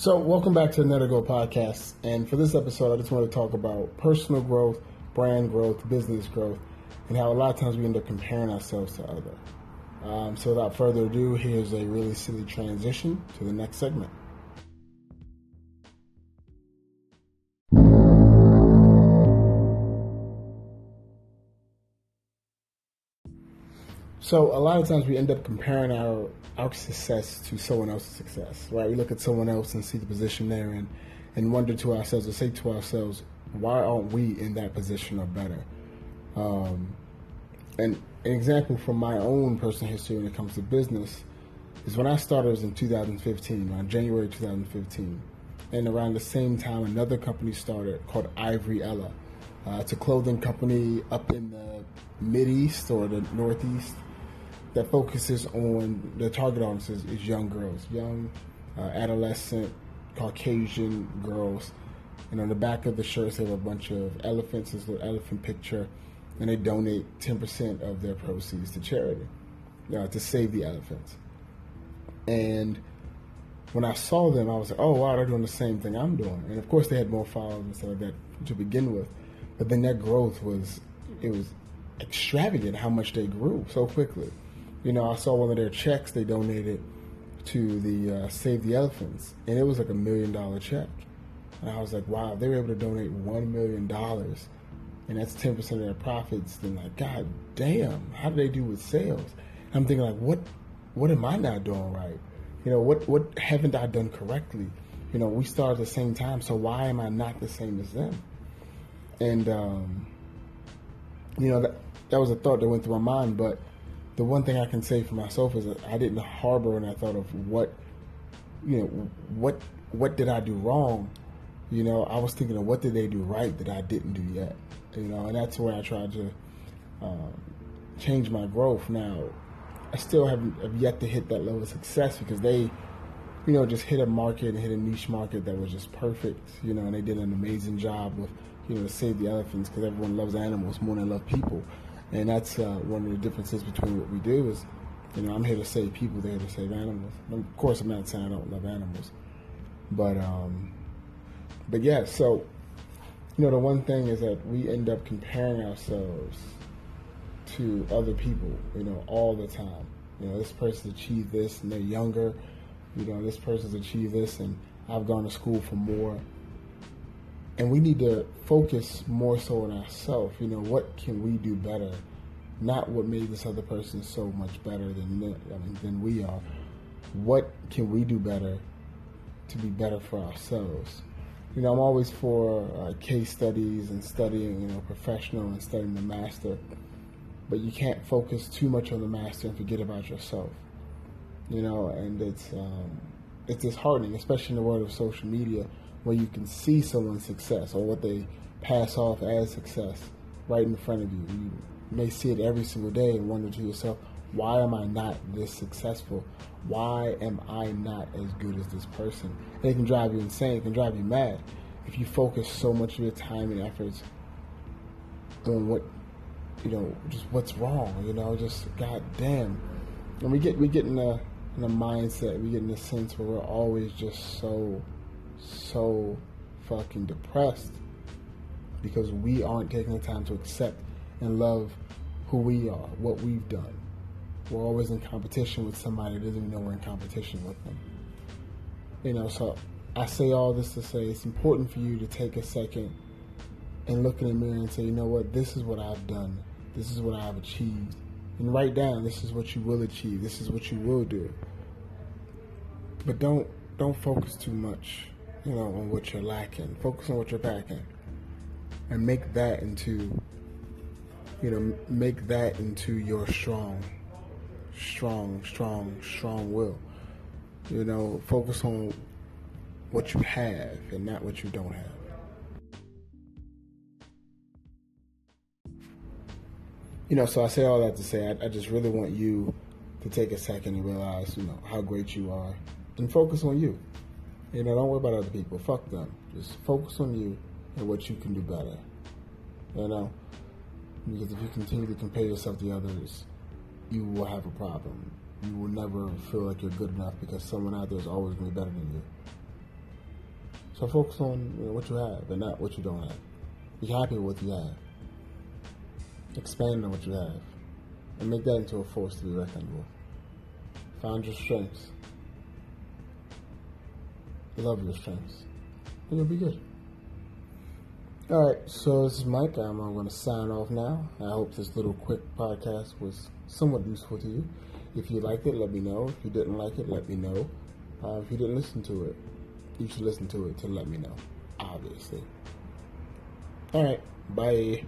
So welcome back to the Netigo podcast. And for this episode, I just want to talk about personal growth, brand growth, business growth, and how a lot of times we end up comparing ourselves to others. So without further ado, here's a really silly transition to the next segment. So a lot of times we end up comparing our success to someone else's success, right? We look at someone else and see the position they're in and wonder to ourselves or say to ourselves, why aren't we in that position or better? And an example from my own personal history when it comes to business is when I started was in 2015, around January 2015. And around the same time, another company started called Ivory Ella. It's a clothing company up in the Mid-East or the Northeast that focuses on, the target audience is young girls, young, adolescent, Caucasian girls. And on the back of the shirts, they have a bunch of elephants, this little elephant picture, and they donate 10% of their proceeds to charity, to Save the Elephants. And when I saw them, I was like, oh, wow, they're doing the same thing I'm doing. And of course, they had more followers and stuff like that to begin with. But then that growth was extravagant how much they grew so quickly. I saw one of their checks they donated to the Save the Elephants, and it was like $1 million check. And I was like, wow, they were able to donate $1 million, and that's 10% of their profits. Then like, God damn, how do they do with sales? And I'm thinking like, what am I not doing right? What haven't I done correctly? We started at the same time, so why am I not the same as them? And, that was a thought that went through my mind, but the one thing I can say for myself is that I didn't harbor when I thought of what did I do wrong? I was thinking of what did they do right that I didn't do yet? And that's where I tried to change my growth. Now, I still have yet to hit that level of success because they, just hit a market and hit a niche market that was just perfect, and they did an amazing job with to Save the Elephants, because everyone loves animals more than they love people. And that's one of the differences between what we do is, I'm here to save people, they're here to save animals. And of course, I'm not saying I don't love animals. But yeah, so, the one thing is that we end up comparing ourselves to other people, all the time. This person's achieved this, and they're younger. This person's achieved this, and I've gone to school for more. And we need to focus more so on ourselves. What can we do better? Not what made this other person so much better than we are. What can we do better to be better for ourselves? I'm always for case studies and studying, professional and studying the master. But you can't focus too much on the master and forget about yourself. And it's disheartening, especially in the world of social media, where you can see someone's success or what they pass off as success right in front of you. You may see it every single day and wonder to yourself, why am I not this successful? Why am I not as good as this person? And it can drive you insane. It can drive you mad if you focus so much of your time and efforts on what, just what's wrong, just goddamn. And we get in a mindset, we get in a sense where we're always just so fucking depressed because we aren't taking the time to accept and love who we are, what we've done. We're always in competition with somebody that doesn't even know we're in competition with them. So I say all this to say it's important for you to take a second and look in the mirror and say, you know what, this is what I've done. This is what I've achieved. And write down, this is what you will achieve. This is what you will do. But don't focus too much on what you're lacking. Focus on what you're packing, and make that into your strong will. Focus on what you have and not what you don't have. So I say all that to say, I just really want you to take a second and realize, how great you are, and focus on you. Don't worry about other people. Fuck them. Just focus on you and what you can do better. Because if you continue to compare yourself to others, you will have a problem. You will never feel like you're good enough because someone out there is always going to be better than you. So focus on what you have and not what you don't have. Be happy with what you have. Expand on what you have. And make that into a force to be reckoned with. Find your strengths. Love your strengths. And you'll be good. Alright, so this is Mike. I'm going to sign off now. I hope this little quick podcast was somewhat useful to you. If you liked it, let me know. If you didn't like it, let me know. If you didn't listen to it, you should listen to it to let me know, obviously. Alright, bye.